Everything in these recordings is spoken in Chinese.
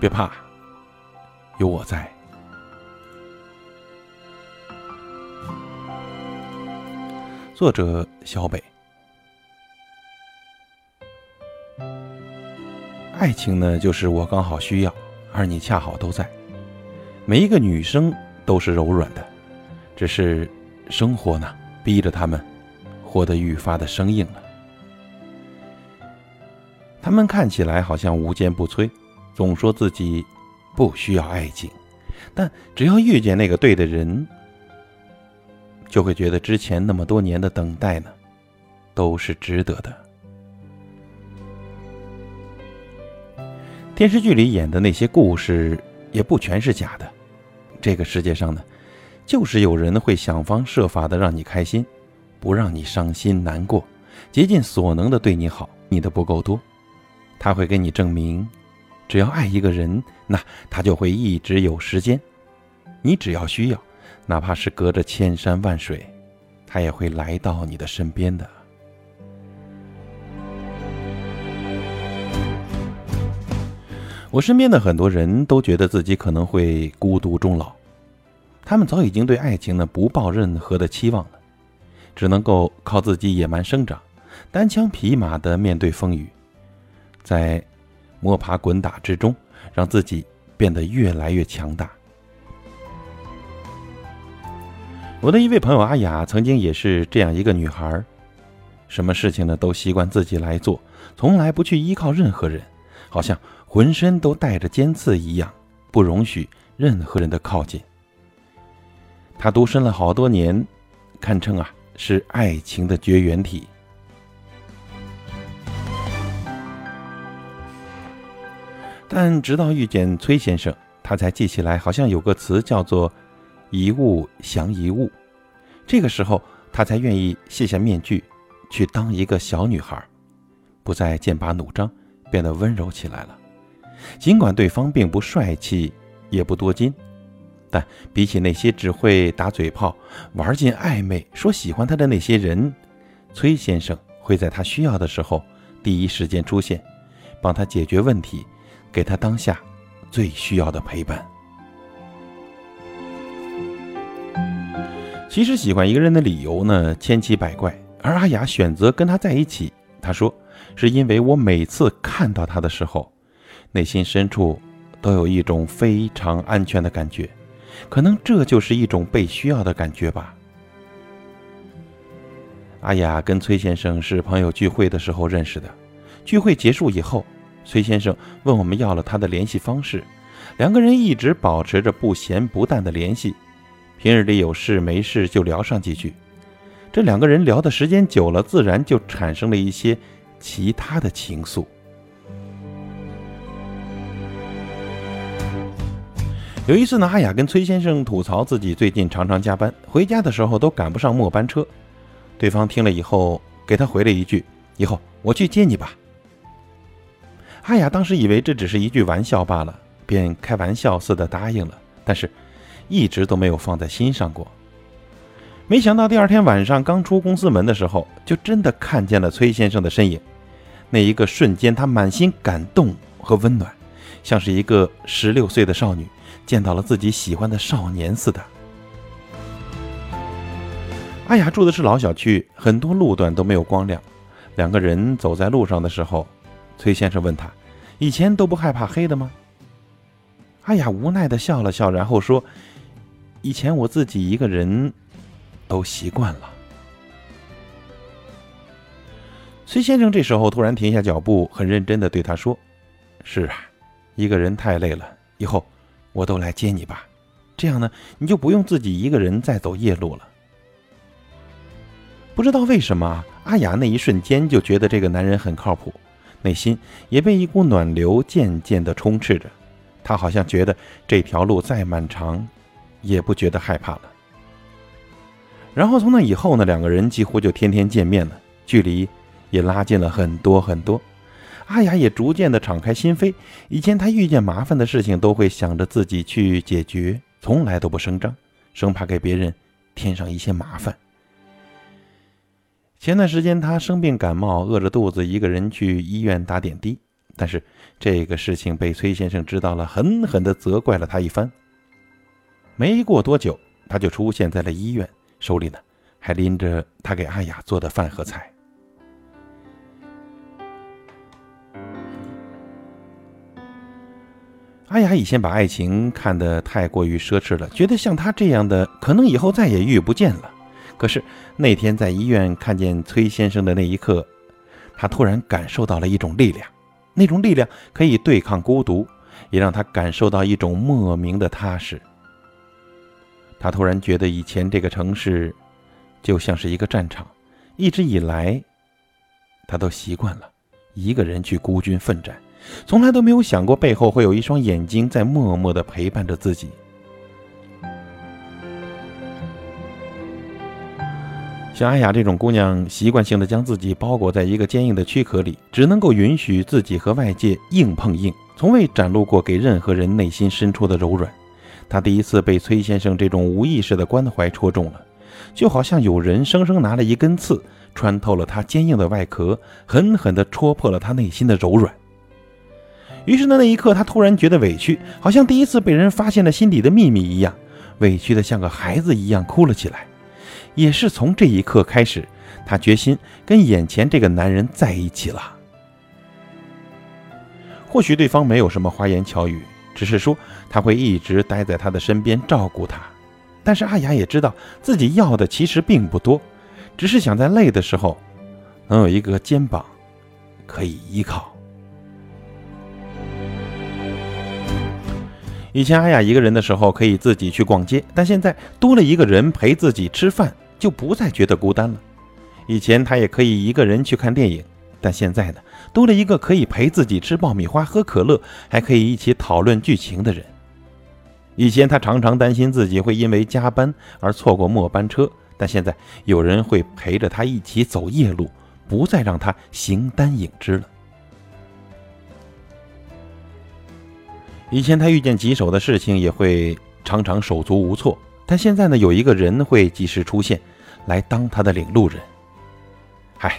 别怕，有我在。作者小北。爱情呢，就是我刚好需要，而你恰好都在。每一个女生都是柔软的，只是生活呢，逼着她们活得愈发的生硬了。她们看起来好像无坚不摧，总说自己不需要爱情，但只要遇见那个对的人，就会觉得之前那么多年的等待呢，都是值得的。电视剧里演的那些故事也不全是假的，这个世界上呢，就是有人会想方设法的让你开心，不让你伤心难过，竭尽所能的对你好，你的不够多，他会跟你证明，只要爱一个人，那他就会一直有时间，你只要需要，哪怕是隔着千山万水，他也会来到你的身边的。我身边的很多人都觉得自己可能会孤独终老，他们早已经对爱情呢不抱任何的期望了，只能够靠自己野蛮生长，单枪匹马的面对风雨，在摸爬滚打之中，让自己变得越来越强大。我的一位朋友阿雅曾经也是这样一个女孩，什么事情呢都习惯自己来做，从来不去依靠任何人，好像浑身都带着尖刺一样，不容许任何人的靠近。他独身了好多年，堪称啊是爱情的绝缘体。但直到遇见崔先生，他才记起来好像有个词叫做一物降一物，这个时候他才愿意卸下面具，去当一个小女孩，不再剑拔弩张，变得温柔起来了。尽管对方并不帅气，也不多金，但比起那些只会打嘴炮、玩尽暧昧、说喜欢他的那些人，崔先生会在他需要的时候第一时间出现，帮他解决问题，给他当下最需要的陪伴。其实喜欢一个人的理由呢，千奇百怪，而阿雅选择跟他在一起，他说是因为我每次看到他的时候，内心深处都有一种非常安全的感觉，可能这就是一种被需要的感觉吧。阿雅跟崔先生是朋友聚会的时候认识的，聚会结束以后，崔先生问我们要了他的联系方式，两个人一直保持着不咸不淡的联系，平日里有事没事就聊上几句，这两个人聊的时间久了，自然就产生了一些其他的情愫。有一次呢，阿雅跟崔先生吐槽自己最近常常加班，回家的时候都赶不上末班车，对方听了以后给他回了一句，以后我去接你吧。阿雅当时以为这只是一句玩笑罢了，便开玩笑似的答应了，但是一直都没有放在心上过。没想到第二天晚上刚出公司门的时候，就真的看见了崔先生的身影，那一个瞬间他满心感动和温暖，像是一个16岁的少女见到了自己喜欢的少年似的。阿雅住的是老小区，很多路段都没有光亮，两个人走在路上的时候，崔先生问他，以前都不害怕黑的吗？阿雅无奈地笑了笑，然后说，以前我自己一个人都习惯了。崔先生这时候突然停下脚步，很认真地对他说，是啊，一个人太累了，以后我都来接你吧，这样呢你就不用自己一个人再走夜路了。不知道为什么，阿雅那一瞬间就觉得这个男人很靠谱，内心也被一股暖流渐渐地充斥着，她好像觉得这条路再漫长也不觉得害怕了。然后从那以后呢，两个人几乎就天天见面了，距离也拉近了很多很多。阿雅也逐渐的敞开心扉，以前她遇见麻烦的事情都会想着自己去解决，从来都不声张，生怕给别人添上一些麻烦。前段时间她生病感冒，饿着肚子一个人去医院打点滴，但是这个事情被崔先生知道了，狠狠地责怪了他一番。没过多久，他就出现在了医院，手里呢还拎着他给阿雅做的饭和菜。阿雅以前把爱情看得太过于奢侈了，觉得像他这样的可能以后再也遇不见了。可是那天在医院看见崔先生的那一刻，他突然感受到了一种力量，那种力量可以对抗孤独，也让他感受到一种莫名的踏实。他突然觉得以前这个城市就像是一个战场，一直以来他都习惯了一个人去孤军奋战，从来都没有想过背后会有一双眼睛在默默地陪伴着自己。像阿雅这种姑娘，习惯性地将自己包裹在一个坚硬的躯壳里，只能够允许自己和外界硬碰硬，从未展露过给任何人内心深处的柔软。她第一次被崔先生这种无意识的关怀戳中了，就好像有人生生拿了一根刺穿透了她坚硬的外壳，狠狠地戳破了她内心的柔软。于是那一刻，他突然觉得委屈，好像第一次被人发现了心底的秘密一样，委屈的像个孩子一样哭了起来。也是从这一刻开始，他决心跟眼前这个男人在一起了。或许对方没有什么花言巧语，只是说他会一直待在他的身边照顾他。但是阿雅也知道自己要的其实并不多，只是想在累的时候能有一个肩膀可以依靠。以前阿雅一个人的时候可以自己去逛街，但现在多了一个人陪自己吃饭，就不再觉得孤单了。以前她也可以一个人去看电影，但现在呢，多了一个可以陪自己吃爆米花、喝可乐，还可以一起讨论剧情的人。以前她常常担心自己会因为加班而错过末班车，但现在有人会陪着她一起走夜路，不再让她形单影只了。以前他遇见棘手的事情也会常常手足无措，但现在呢，有一个人会及时出现，来当他的领路人。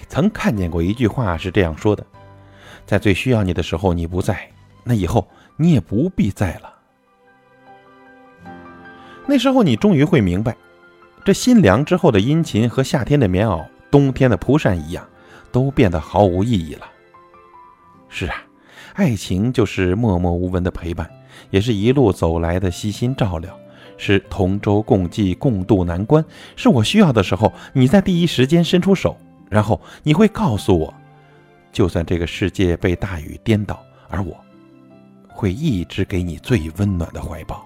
曾看见过一句话是这样说的：在最需要你的时候你不在，那以后你也不必在了。那时候你终于会明白，这心凉之后的殷勤和夏天的棉袄、冬天的蒲扇一样，都变得毫无意义了。是啊，爱情就是默默无闻的陪伴，也是一路走来的悉心照料，是同舟共济、共度难关，是我需要的时候你在第一时间伸出手，然后你会告诉我，就算这个世界被大雨颠倒，而我会一直给你最温暖的怀抱。